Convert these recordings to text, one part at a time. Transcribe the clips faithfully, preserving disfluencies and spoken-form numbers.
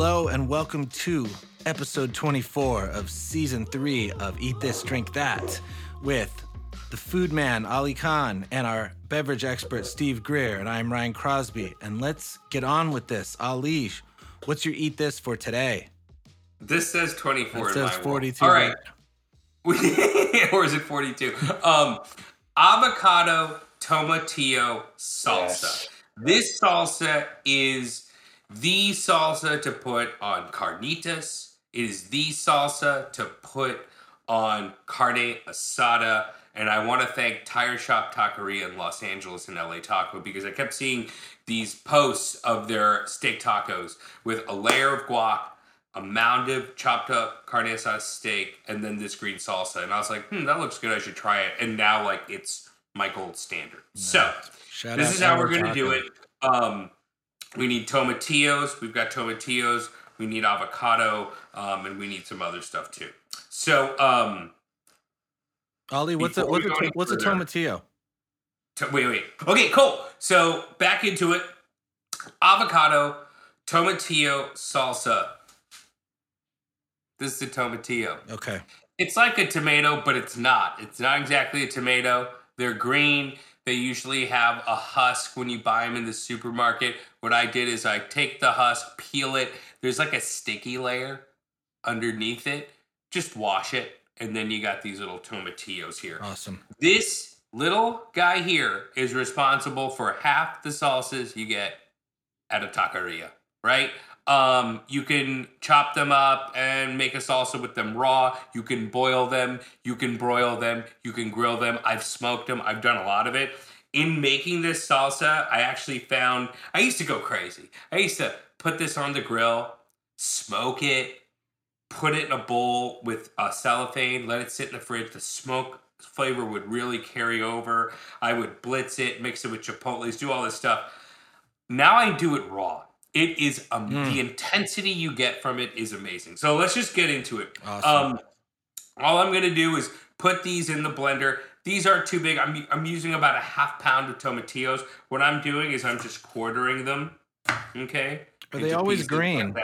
Hello and welcome to episode twenty-four of season three of Eat This, Drink That with the food man, Ali Khan, and our beverage expert, Steve Greer, and I'm Ryan Crosby. And let's get on with this. Ali, what's your Eat This for today? This says twenty-four. It says forty-two. All right. Or is it forty-two? Um, avocado tomatillo salsa. Yes. This salsa is the salsa to put on carnitas. It is the salsa to put on carne asada. And I want to thank Tire Shop Taqueria in Los Angeles and L A Taco because I kept seeing these posts of their steak tacos with a layer of guac, a mound of chopped up carne asada steak, and then this green salsa. And I was like, hmm, that looks good. I should try it. And now, like, it's my gold standard. Nice. So Shout this is how we're going to do it. Um, we need tomatillos. We've got tomatillos. We need avocado. Um, and we need some other stuff, too. So, um... Ali, what's a, what's, a, to, what's a tomatillo? To, wait, wait. Okay, cool. So, back into it. Avocado, tomatillo, salsa. This is the tomatillo. Okay. It's like a tomato, but it's not. It's not exactly a tomato. They're green. They usually have a husk when you buy them in the supermarket. What I did is I take the husk, peel it. There's like a sticky layer underneath it. Just wash it. And then you got these little tomatillos here. Awesome. This little guy here is responsible for half the salsas you get at a taqueria, right? Um, you can chop them up and make a salsa with them raw. You can boil them. You can broil them. You can grill them. I've smoked them. I've done a lot of it. In making this salsa, I actually found, I used to go crazy. I used to put this on the grill, smoke it, put it in a bowl with uh, cellophane, let it sit in the fridge. The smoke flavor would really carry over. I would blitz it, mix it with chipotles, do all this stuff. Now I do it raw. It is um, mm. the intensity you get from it is amazing. So let's just get into it. Awesome. Um, all I'm going to do is put these in the blender. These aren't too big. I'm I'm using about a half pound of tomatillos. What I'm doing is I'm just quartering them. Okay. Are they always green?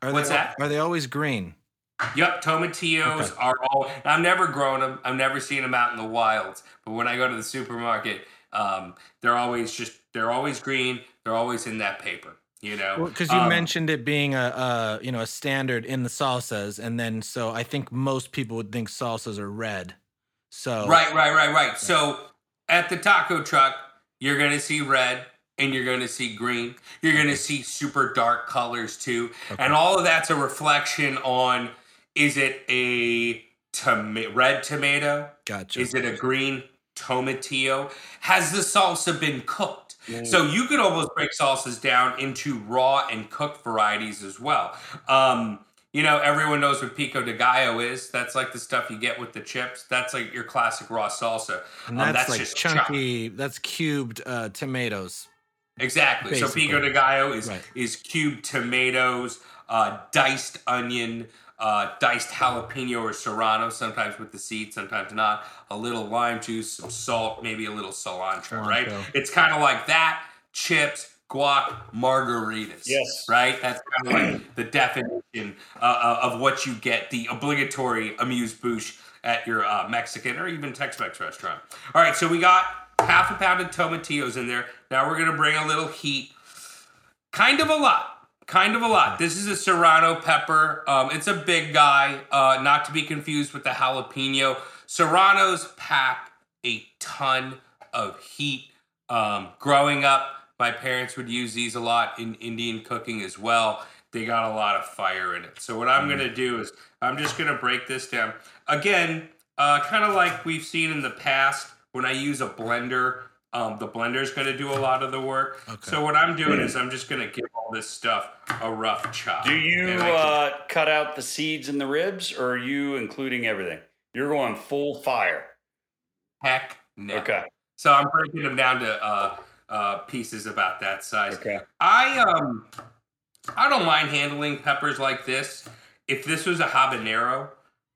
Are What's they, that? Are they always green? Yep, tomatillos okay. are all... I've never grown them. I've never seen them out in the wilds. But when I go to the supermarket, um, they're always just... They're always green. They're always in that paper, you know? Because well, you um, mentioned it being a, a, you know, a standard in the salsas. And then, so I think most people would think salsas are red. So Right, right, right, right. Yeah. So at the taco truck, you're going to see red. And you're going to see green. You're going to see super dark colors, too. Okay. And all of that's a reflection on, is it a toma- red tomato? Gotcha. Is it a green tomatillo? Has the salsa been cooked? Yeah. So you could almost break salsas down into raw and cooked varieties as well. Um, you know, everyone knows what pico de gallo is. That's like the stuff you get with the chips. That's like your classic raw salsa. And that's, um, that's like just chunky, chopped. That's cubed uh, tomatoes. Exactly. Basically. So pico de gallo is right. is cubed tomatoes, uh, diced onion, uh, diced jalapeno or serrano, sometimes with the seed, sometimes not. A little lime juice, some salt, maybe a little cilantro, cilantro. Right? It's kind of like that. Chips, guac, margaritas. Yes. Right? That's kind of like the definition uh, of what you get, the obligatory amuse-bouche at your uh, Mexican or even Tex-Mex restaurant. All right, so we got half a pound of tomatillos in there. Now we're going to bring a little heat. Kind of a lot. Kind of a lot. This is a serrano pepper. Um, it's a big guy, uh, not to be confused with the jalapeno. Serranos pack a ton of heat. Um, growing up, my parents would use these a lot in Indian cooking as well. They got a lot of fire in it. So what I'm going to do is I'm just going to break this down. Again, uh, kind of like we've seen in the past, when I use a blender, um, the blender is going to do a lot of the work. Okay. So what I'm doing is I'm just going to give all this stuff a rough chop. Do you can... uh, cut out the seeds and the ribs, or are you including everything? You're going full fire. Heck no. Okay. So I'm breaking them down to uh, uh, pieces about that size. Okay. I um, I don't mind handling peppers like this. If this was a habanero,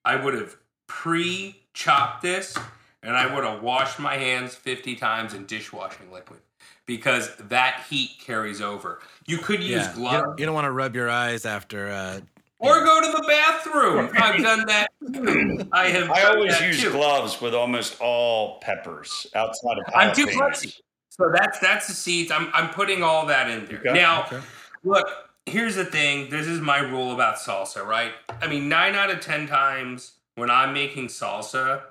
I would have pre-chopped this and I would have washed my hands fifty times in dishwashing liquid because that heat carries over. You could use yeah. gloves. You don't, you don't want to rub your eyes after. Uh, or yeah. go to the bathroom. I've done that. I have. I always use too. gloves with almost all peppers outside of jalapenos. I'm too clumsy. So that's that's the seeds. I'm I'm putting all that in there. Okay. Now, okay. look, here's the thing. This is my rule about salsa, right? I mean, nine out of ten times when I'm making salsa,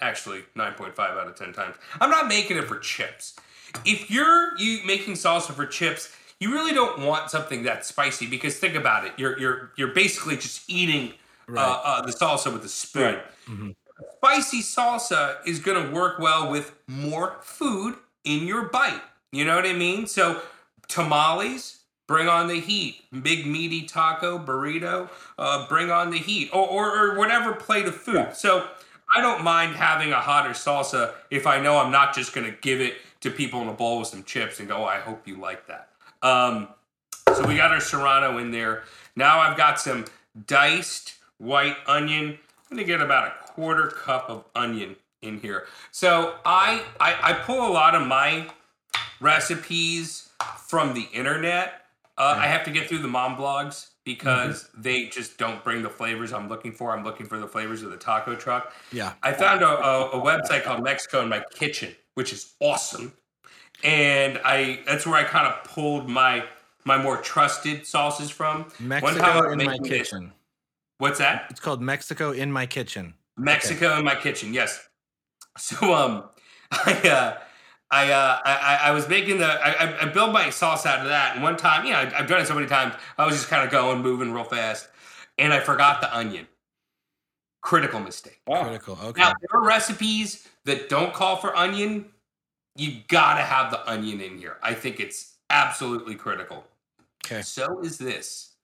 actually nine point five out of ten times, I'm not making it for chips. If you're you making salsa for chips, you really don't want something that's spicy because think about it. You're you're you're basically just eating right. uh, uh, the salsa with a spoon. Right. Mm-hmm. Spicy salsa is going to work well with more food in your bite. You know what I mean? So tamales, bring on the heat. Big meaty taco, burrito, uh, bring on the heat. Or, or, or whatever plate of food. Yeah. So I don't mind having a hotter salsa if I know I'm not just going to give it to people in a bowl with some chips and go, oh, I hope you like that. Um, so we got our serrano in there. Now I've got some diced white onion. I'm going to get about a quarter cup of onion in here. So I, I I pull a lot of my recipes from the internet. Uh, I have to get through the mom blogs because mm-hmm. they just don't bring the flavors I'm looking for. I'm looking for the flavors of the taco truck. Yeah. I found a, a, a website called Mexico in My Kitchen, which is awesome. And I that's where I kind of pulled my my more trusted sauces from. Mexico in My Kitchen. This, what's that? It's called Mexico in My Kitchen. Mexico okay. in My Kitchen, yes. So um, I uh, I, uh, I I was making the I, I built my sauce out of that, and one time, you know, I've done it so many times, I was just kind of going, moving real fast, and I forgot the onion. Critical mistake. Oh. Critical. Okay. Now there are recipes that don't call for onion. You gotta have the onion in here. I think it's absolutely critical. Okay. So is this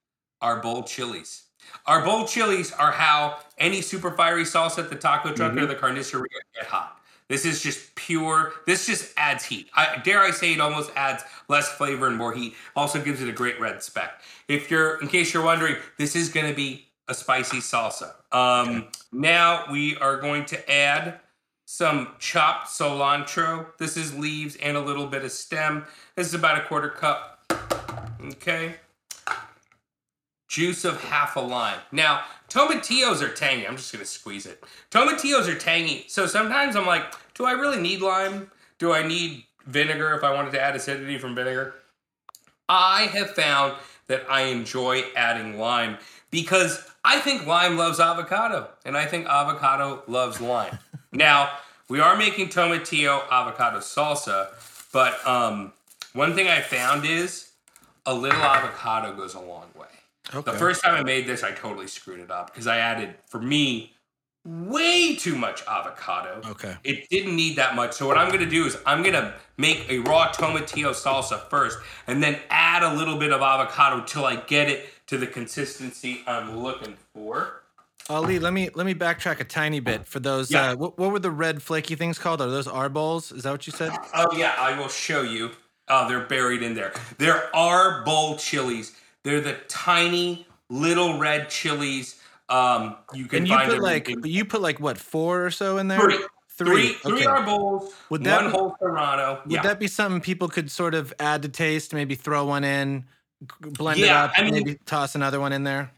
our bowl chilies? Our bowl chilies are how any super fiery sauce at the taco truck mm-hmm. or the carniceria get hot. This is just pure. This just adds heat. I, dare I say it almost adds less flavor and more heat. Also gives it a great red speck. If you're, in case you're wondering, this is going to be a spicy salsa. Um, okay. Now we are going to add some chopped cilantro. This is leaves and a little bit of stem. This is about a quarter cup. Okay. Juice of half a lime. Now, tomatillos are tangy. I'm just going to squeeze it. Tomatillos are tangy. So sometimes I'm like, do I really need lime? Do I need vinegar if I wanted to add acidity from vinegar? I have found that I enjoy adding lime because I think lime loves avocado. And I think avocado loves lime. Now, we are making tomatillo avocado salsa. But um, one thing I found is a little avocado goes a long way. Okay. The first time I made this, I totally screwed it up because I added, for me, way too much avocado. Okay. It didn't need that much. So what I'm going to do is I'm going to make a raw tomatillo salsa first and then add a little bit of avocado until I get it to the consistency I'm looking for. Ali, let me let me backtrack a tiny bit. For those, yeah. uh, what, what were the red flaky things called? Are those arboles? Is that what you said? Oh, yeah. I will show you. Oh, they're buried in there. There are bowl chilies. They're the tiny little red chilies. Um, you can and you find put like in- you put like what four or so in there. Three, three, three okay. are bowls. Would that one be, whole serrano? Would yeah. that be something people could sort of add to taste? Maybe throw one in, blend yeah, it up, I mean, maybe toss another one in there.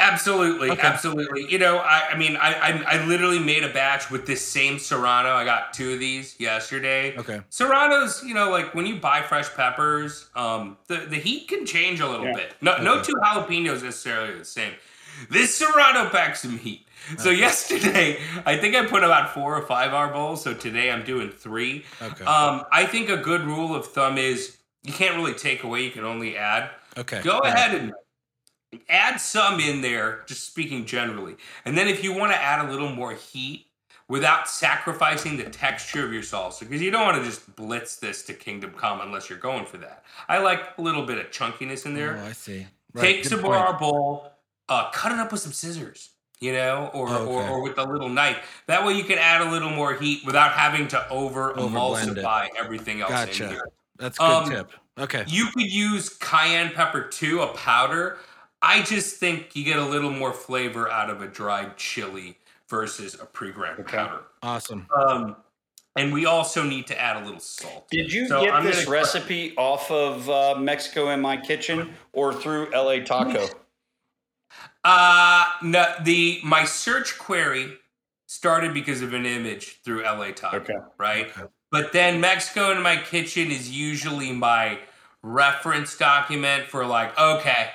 Absolutely, okay. absolutely. You know, I, I mean, I, I I literally made a batch with this same serrano. I got two of these yesterday. Okay, serranos, you know, like when you buy fresh peppers, um, the, the heat can change a little yeah. bit. No, okay. no two jalapenos necessarily are the same. This serrano packs some heat. Okay. So yesterday, I think I put about four or five arboles. So today I'm doing three. Okay. Um, I think a good rule of thumb is you can't really take away; you can only add. Okay. Go All ahead right. and. Add some in there, just speaking generally. And then if you want to add a little more heat without sacrificing the texture of your salsa, because you don't want to just blitz this to Kingdom Come unless you're going for that. I like a little bit of chunkiness in there. Oh, I see. Right. Take some bar bowl, uh, cut it up with some scissors, you know, or, oh, okay. or or with a little knife. That way you can add a little more heat without having to over emulsify everything else gotcha. in there. That's a good um, tip. Okay. You could use cayenne pepper too, a powder. I just think you get a little more flavor out of a dried chili versus a pre-ground okay. powder. Awesome. Um, and we also need to add a little salt. Did you so get I'm this gonna... recipe off of uh, Mexico in My Kitchen or through L A Taco? Uh, no, the my search query started because of an image through L A Taco, okay. right? Okay. But then Mexico in My Kitchen is usually my reference document for like, okay,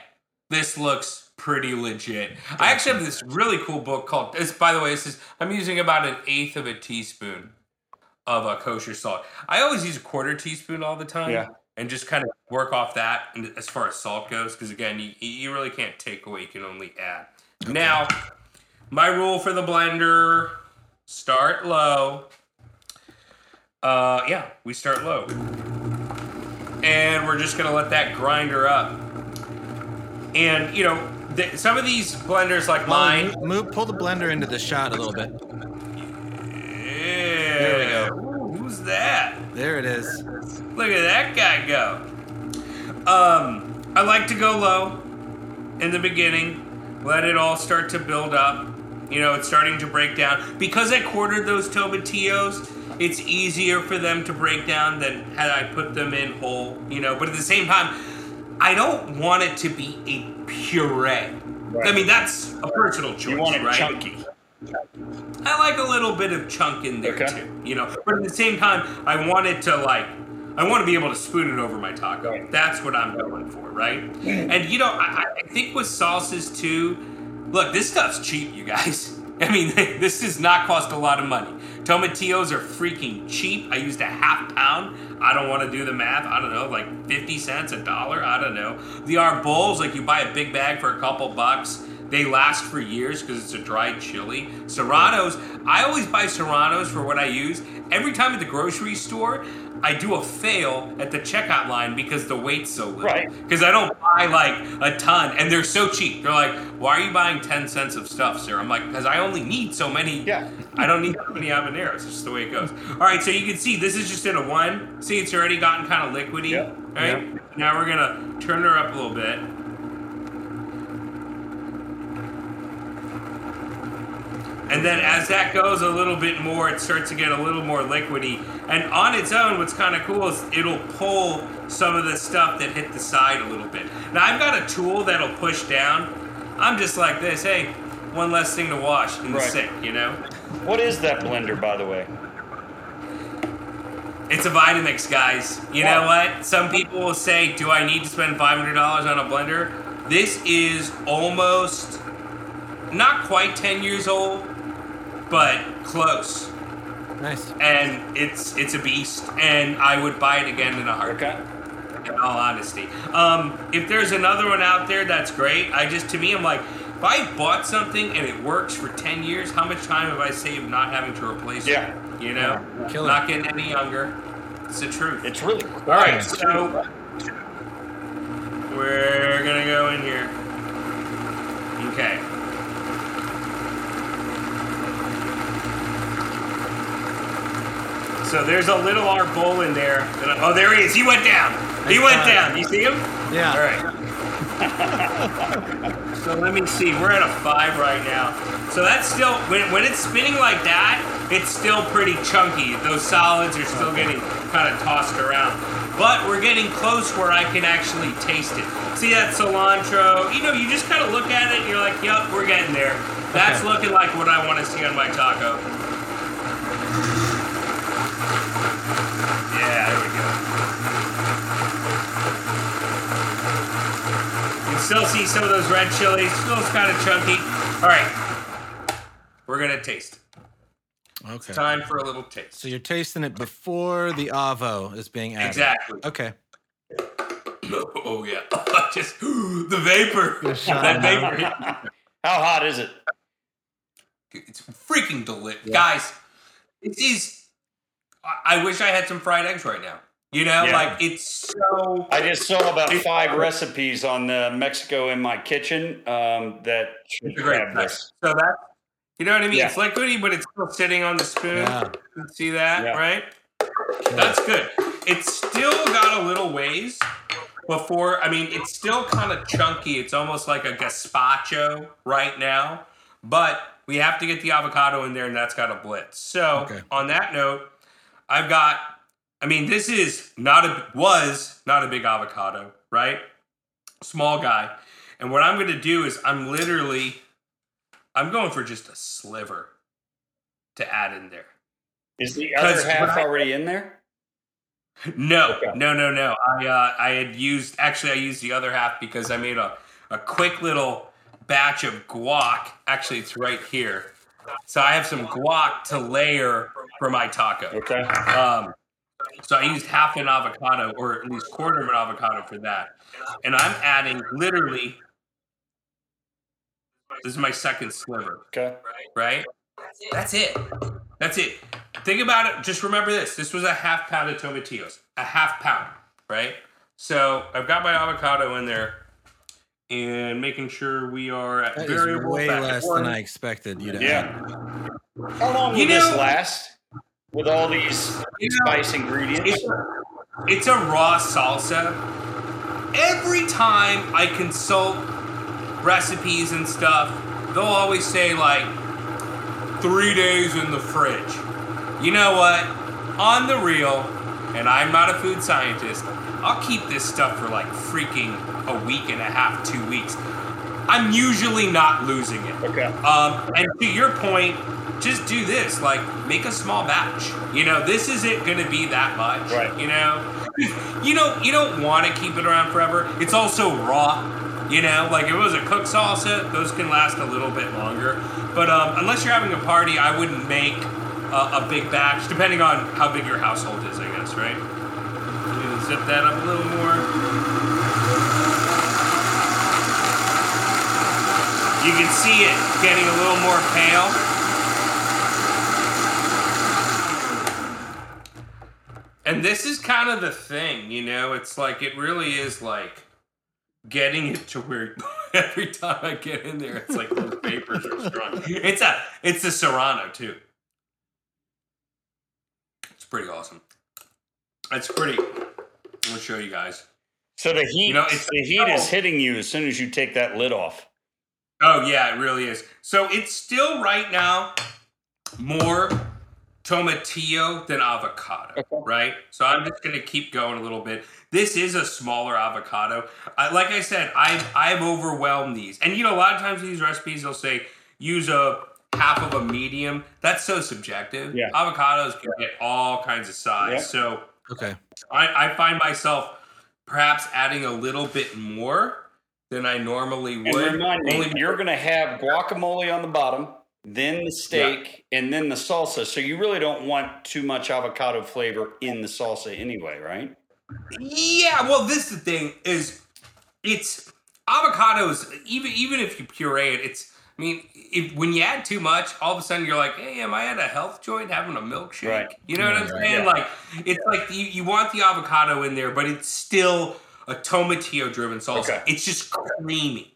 this looks pretty legit. Gotcha. I actually have this really cool book called, this, by the way, this is, I'm using about an eighth of a teaspoon of a kosher salt. I always use a quarter teaspoon all the time yeah. and just kind of work off that as far as salt goes. Because again, you, you really can't take away, you can only add. Okay. Now, my rule for the blender, start low. Uh, yeah, we start low. And we're just going to let that grinder up. And, you know, the, some of these blenders like mine... Move, move, pull the blender into the shot a little bit. Yeah. There we go. Ooh, who's that? There it is. Look at that guy go. Um, I like to go low in the beginning. Let it all start to build up. You know, it's starting to break down. Because I quartered those tomatillos, it's easier for them to break down than had I put them in whole, you know. But at the same time, I don't want it to be a puree. Right. I mean, that's a personal choice, right? You want it right? chunky. I like a little bit of chunk in there, okay. too, you know. But at the same time, I want it to, like, I want to be able to spoon it over my taco. Right. That's what I'm going for, right? And, you know, I, I think with sauces, too, look, this stuff's cheap, you guys. I mean, this does not cost a lot of money. Tomatillos are freaking cheap. I used a half pound. I don't want to do the math. I don't know, like fifty cents, a dollar. I don't know. The arboles, like you buy a big bag for a couple bucks. They last for years because it's a dried chili. Serranos, I always buy Serranos for what I use. Every time at the grocery store, I do a fail at the checkout line because the weight's so little. Right. Because I don't buy like a ton, and they're so cheap. They're like, why are you buying ten cents of stuff, sir? I'm like, because I only need so many. Yeah. I don't need so many habaneros. It's just the way it goes. All right, so you can see this is just in a one. See, it's already gotten kind of liquidy. Yeah. All right. Yeah. Now we're going to turn her up a little bit. And then as that goes a little bit more, it starts to get a little more liquidy. And on its own, what's kind of cool is it'll pull some of the stuff that hit the side a little bit. Now, I've got a tool that'll push down. I'm just like this. Hey, one less thing to wash in the right. sink, you know? What is that blender, by the way? It's a Vitamix, guys. You wow. know what? Some people will say, do I need to spend five hundred dollars on a blender? This is almost, not quite ten years old, but close. Nice. And it's it's a beast, and I would buy it again in a heartbeat. Okay. In all honesty. Um, if there's another one out there, that's great. I just, to me, I'm like, if I bought something and it works for ten years, how much time have I saved not having to replace yeah. it? You know? Yeah. Not getting any younger. It's the truth. It's really cool. All right, yeah. so we're going to go in here. Okay. So there's a little arbol in there. Oh, there he is. He went down. He went down. You see him? Yeah. All right. So let me see. We're at a five right now. So that's still, when, when it's spinning like that, it's still pretty chunky. Those solids are still getting kind of tossed around. But we're getting close where I can actually taste it. See that cilantro? You know, you just kind of look at it and you're like, yep, we're getting there. That's okay. looking like what I want to see on my taco. Yeah, there we go. You can still see some of those red chilies. Still kind of chunky. All right. We're going to taste. Okay. It's time for a little taste. So you're tasting it before the avo is being added. Exactly. Okay. Oh, yeah. Just the vapor. That vapor. How hot is it? It's freaking delicious. Yeah. Guys, it is... I wish I had some fried eggs right now. You know, yeah. like it's so... I just saw about five recipes on the Mexico in My Kitchen um, that should grab this. So that, you know what I mean? Yeah. It's liquidy, but it's still sitting on the spoon. Yeah. You can see that, yeah. right? Yeah. That's good. It's still got a little ways before... I mean, it's still kind of chunky. It's almost like a gazpacho right now. But we have to get the avocado in there, and that's got a blitz. So okay. on that note, I've got, I mean, this is not a, was not a big avocado, right? Small guy. And what I'm going to do is I'm literally, I'm going for just a sliver to add in there. Is the other half I, already in there? No, okay. no, no, no. I uh, I had used, actually I used the other half because I made a, a quick little batch of guac. Actually, it's right here. So I have some guac to layer for my taco. Okay. Um, so I used half an avocado or at least quarter of an avocado for that. And I'm adding literally, this is my second sliver. Okay. Right? That's it. That's it. Think about it. Just remember this. This was a half pound of tomatillos. A half pound, right? So I've got my avocado in there and making sure we are at that variable. That is way less than I expected you to yeah. add. How long will you know, this last with all these you know, spice ingredients? It's a, it's a raw salsa. Every time I consult recipes and stuff, they'll always say like, three days in the fridge. You know what? On the real, and I'm not a food scientist, I'll keep this stuff for like freaking a week and a half, two weeks. I'm usually not losing it. Okay. Um, and to your point, just do this. Like, make a small batch. You know, this isn't going to be that much. Right. You know? You don't, you don't want to keep it around forever. It's also raw. You know, like if it was a cooked salsa, those can last a little bit longer. But um, unless you're having a party, I wouldn't make uh, a big batch, depending on how big your household is, I guess, right? You can zip that up a little more. You can see it getting a little more pale. And this is kind of the thing, you know? It's like, it really is like getting it to where every time I get in there, it's like the vapors are strong. It's a, it's a Serrano too. It's pretty awesome. It's pretty. I'm gonna show you guys. So the heat, you know, it's, the heat oh. is hitting you as soon as you take that lid off. Oh yeah, it really is. So it's still right now more tomatillo than avocado, okay. right? So I'm just going to keep going a little bit. This is a smaller avocado. I, like I said, I've, I've overwhelmed these. And, you know, a lot of times these recipes, they'll say, use a half of a medium. That's so subjective. Yeah. Avocados can get all kinds of size. Yeah. So okay. I, I find myself perhaps adding a little bit more than I normally would. And remind me, Only- you're going to have guacamole on the bottom, then the steak, yeah. and then the salsa. So you really don't want too much avocado flavor in the salsa anyway, right? Yeah, well, this the thing is, it's avocados, even even if you puree it, it's, I mean, if, when you add too much, all of a sudden you're like, hey, am I at a health joint having a milkshake? Right. You know yeah, what I'm right, saying? Yeah. Like, it's yeah. like you, you want the avocado in there, but it's still a tomatillo-driven salsa. Okay. It's just creamy.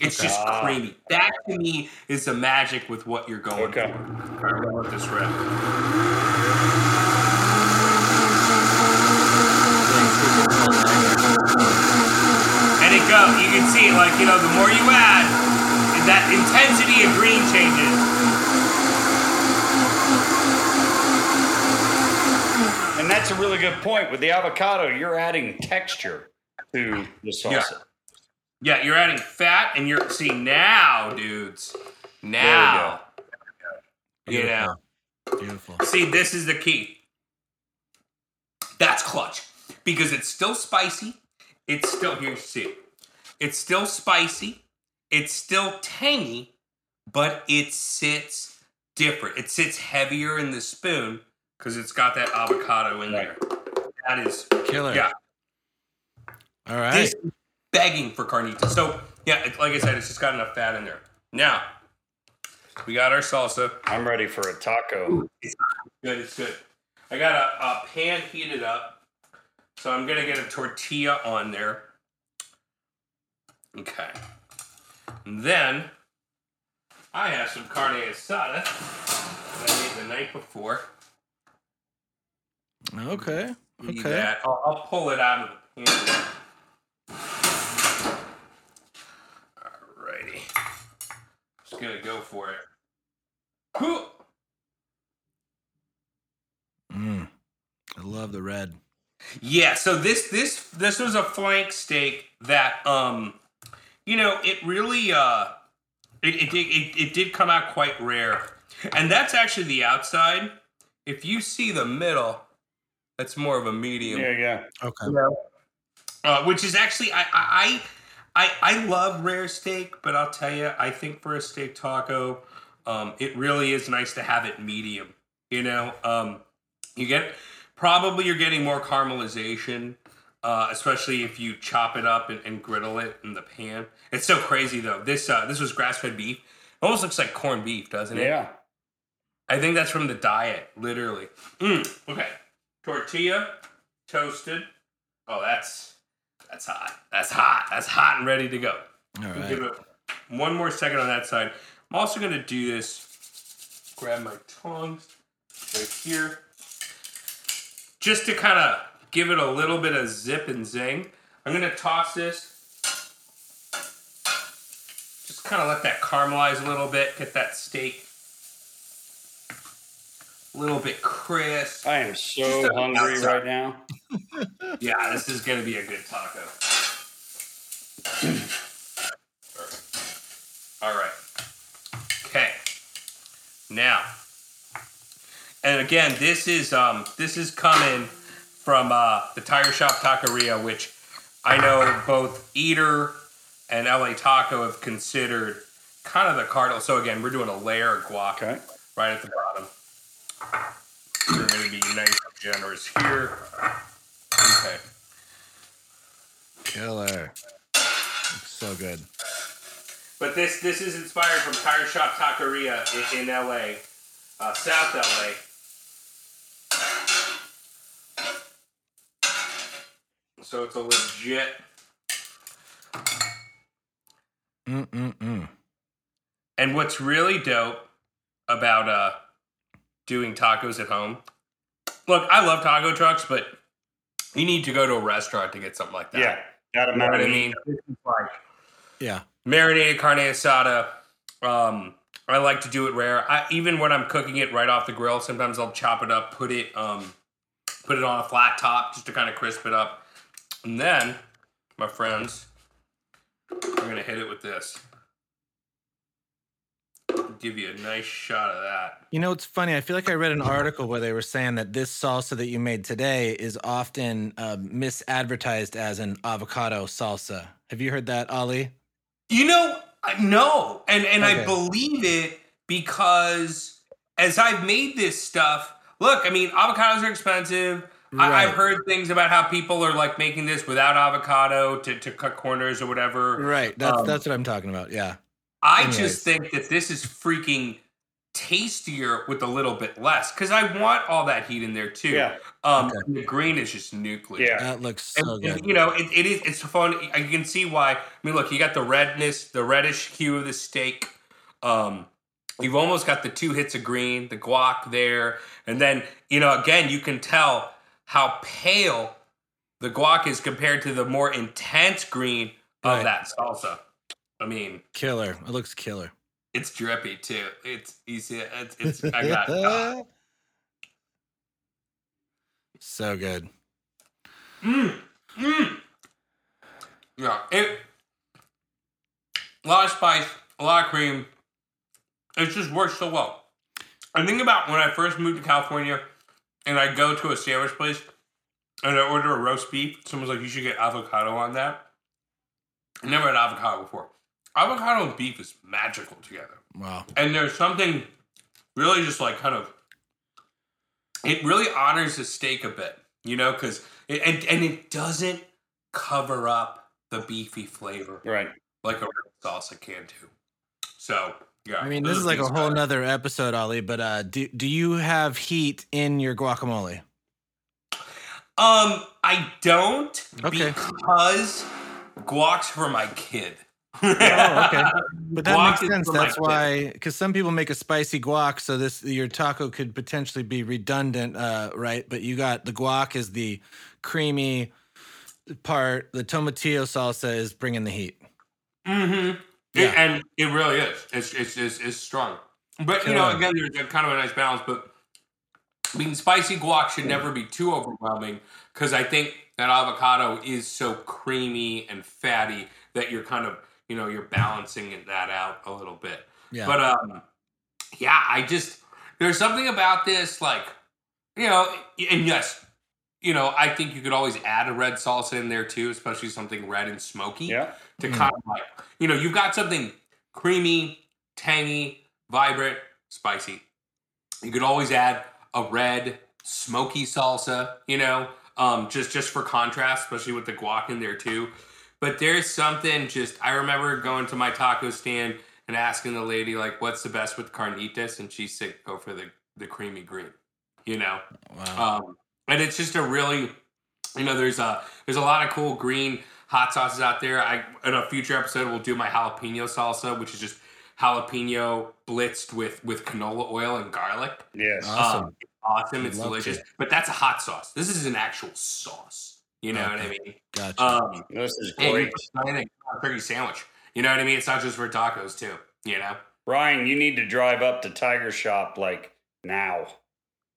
It's okay. just creamy. That to me is the magic with what you're going okay. for. All right, we're gonna let this rip. And it goes. You can see, like, you know, the more you add, that intensity of green changes. And that's a really good point. With the avocado, you're adding texture to the salsa. Yeah. Yeah, you're adding fat, and you're see now, dudes. Now, there you go. You know, beautiful. See, this is the key. That's clutch because it's still spicy. It's still here. You see it. It's still spicy. It's still tangy, but it sits different. It sits heavier in the spoon because it's got that avocado in there. That is killer. Yeah. All right. This, begging for carnitas. So, yeah, it, like I said, it's just got enough fat in there. Now, we got our salsa. I'm ready for a taco. Ooh, it's good, it's good. I got a, a pan heated up, so I'm going to get a tortilla on there. Okay. And then, I have some carne asada that I made the night before. Okay, okay. That. I'll, I'll pull it out of the pan. Gonna go for it. I love the red. Yeah, so this this this was a flank steak that um you know, it really uh it it it, it did come out quite rare. And that's actually the outside. If you see the middle, that's more of a medium. Yeah, yeah. Okay. Yeah. Uh, which is actually I I I I love rare steak, but I'll tell you, I think for a steak taco, um, it really is nice to have it medium. You know, um, you get probably you're getting more caramelization, uh, especially if you chop it up and, and griddle it in the pan. It's so crazy though. This uh, this was grass fed beef. It almost looks like corned beef, doesn't it? Yeah. I think that's from the diet, literally. Mm, okay. Tortilla, toasted. Oh, that's that's hot. That's hot. That's hot and ready to go. All right. Give it one more second on that side. I'm also going to do this. Grab my tongs right here. Just to kind of give it a little bit of zip and zing. I'm going to toss this. Just kind of let that caramelize a little bit. Get that steak a little bit crisp. I am so hungry outside. Right now. Yeah, this is going to be a good taco. All right. Okay. Now, and again, this is um, this is coming from uh, the Tire Shop Taqueria, which I know both Eater and L A Taco have considered kind of the cardinal. So again, we're doing a layer of guac okay. right at the bottom. We're going to be nice and generous here. Okay. Killer. It's so good. But this this is inspired from Tire Shop Taqueria in, in L A, uh, South L A. So it's a legit. Mm mm mm. And what's really dope about uh. doing tacos at home. Look, I love taco trucks, but you need to go to a restaurant to get something like that. Yeah. Gotta you know what I mean? Yeah. Marinated carne asada. Um, I like to do it rare. I, even when I'm cooking it right off the grill, sometimes I'll chop it up, put it um, put it on a flat top just to kind of crisp it up. And then, my friends, we're going to hit it with this. Give you a nice shot of that. You know, it's funny. I feel like I read an article where they were saying that this salsa that you made today is often uh, misadvertised as an avocado salsa. Have you heard that, Ali? You know, no. And and okay. I believe it because as I've made this stuff, look, I mean, avocados are expensive. Right. I, I've heard things about how people are like making this without avocado to, to cut corners or whatever. Right. That's um, that's what I'm talking about. Yeah. I Anyways. just think that this is freaking tastier with a little bit less because I want all that heat in there too. Yeah. Um, okay. The green is just nuclear. Yeah, that looks so and, good. And, you know, it, it is. It's fun. You can see why. I mean, look, you got the redness, the reddish hue of the steak. Um, you've almost got the two hits of green, the guac there, and then you know, again, you can tell how pale the guac is compared to the more intense green of right. that salsa. I mean, killer. It looks killer. It's drippy too. It's easy. It's, it's I got it. Uh, so good. Mm, mm. Yeah. It. A lot of spice. A lot of cream. It just works so well. I think about when I first moved to California, and I go to a sandwich place, and I order a roast beef. Someone's like, "You should get avocado on that." I never had avocado before. Avocado and beef is magical together. Wow. And there's something really just like kind of, it really honors the steak a bit, you know, because, and, and it doesn't cover up the beefy flavor. Right. Like a salsa can do. So, yeah. I mean, this is like a whole nother episode, Ali, but uh, do, do you have heat in your guacamole? Um, I don't okay. because guac's for my kid. Oh, okay. But that guac makes sense. That's why, because some people make a spicy guac, so this your taco could potentially be redundant, uh, right? But you got the guac is the creamy part. The tomatillo salsa is bringing the heat. Mm-hmm. Yeah. It, and it really is. It's it's it's, it's strong. But, you know, again, there's kind of a nice balance. But I mean, spicy guac should never be too overwhelming because I think that avocado is so creamy and fatty that you're kind of, you know, you're balancing that out a little bit. Yeah. But, um, yeah, I just, there's something about this, like, you know, and yes, you know, I think you could always add a red salsa in there too, especially something red and smoky. Yeah. To mm. kind of like, you know, you've got something creamy, tangy, vibrant, spicy. You could always add a red, smoky salsa, you know, um, just, just for contrast, especially with the guac in there too. But there's something just, I remember going to my taco stand and asking the lady, like, what's the best with carnitas? And she said, go for the, the creamy green, you know? Wow. Um, and it's just a really, you know, there's a, there's a lot of cool green hot sauces out there. I, in a future episode, we'll do my jalapeno salsa, which is just jalapeno blitzed with, with canola oil and garlic. Yes. Awesome. Um, it's awesome. It's delicious. It. But that's a hot sauce. This is an actual sauce. You know okay. what I mean? Gotcha. Um, this is great. A turkey sandwich. You know what I mean? It's not just for tacos, too. You know? Ryan, you need to drive up to Tiger Shop, like, now.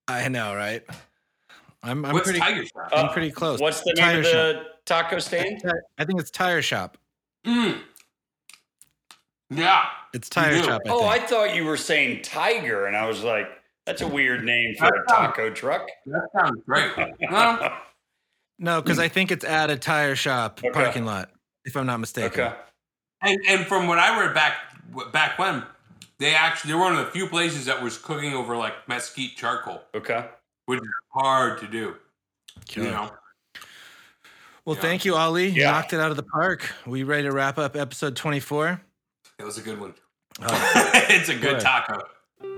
I know, right? I'm, I'm What's pretty, Tiger Shop? I'm uh, pretty close. What's the Tire name Shop. Of the taco stand? I think it's Tire Shop. Mm. Yeah. It's Tire Shop, I think. Oh, I thought you were saying Tiger, and I was like, that's a weird name for that a sounds, taco truck. That sounds great. Well, no, because I think it's at a Tire Shop okay. parking lot, if I'm not mistaken. Okay. And, and from when I were back back when, they actually they were one of the few places that was cooking over like mesquite charcoal. Okay, which is hard to do. Okay. You know. Well, yeah. Thank you, Ali. Yeah. You knocked it out of the park. We ready to wrap up episode twenty-four? It was a good one. Oh. It's a good taco.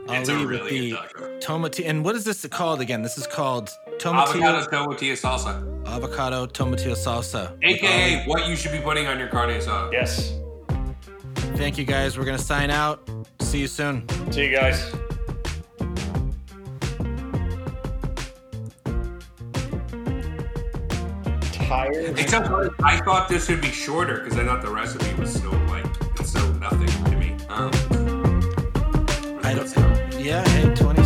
It's Ali a really good taco. Tomatillo. And what is this called again? This is called tomatillo. Avocado tomatillo salsa. Avocado tomatillo salsa. A K A what you should be putting on your carne asada. Yes. Thank you, guys. We're going to sign out. See you soon. See you guys. Tired. It's so I thought this would be shorter because I thought the recipe was so like, it's so nothing to me. Um, I don't know. Yeah, hey, twenty.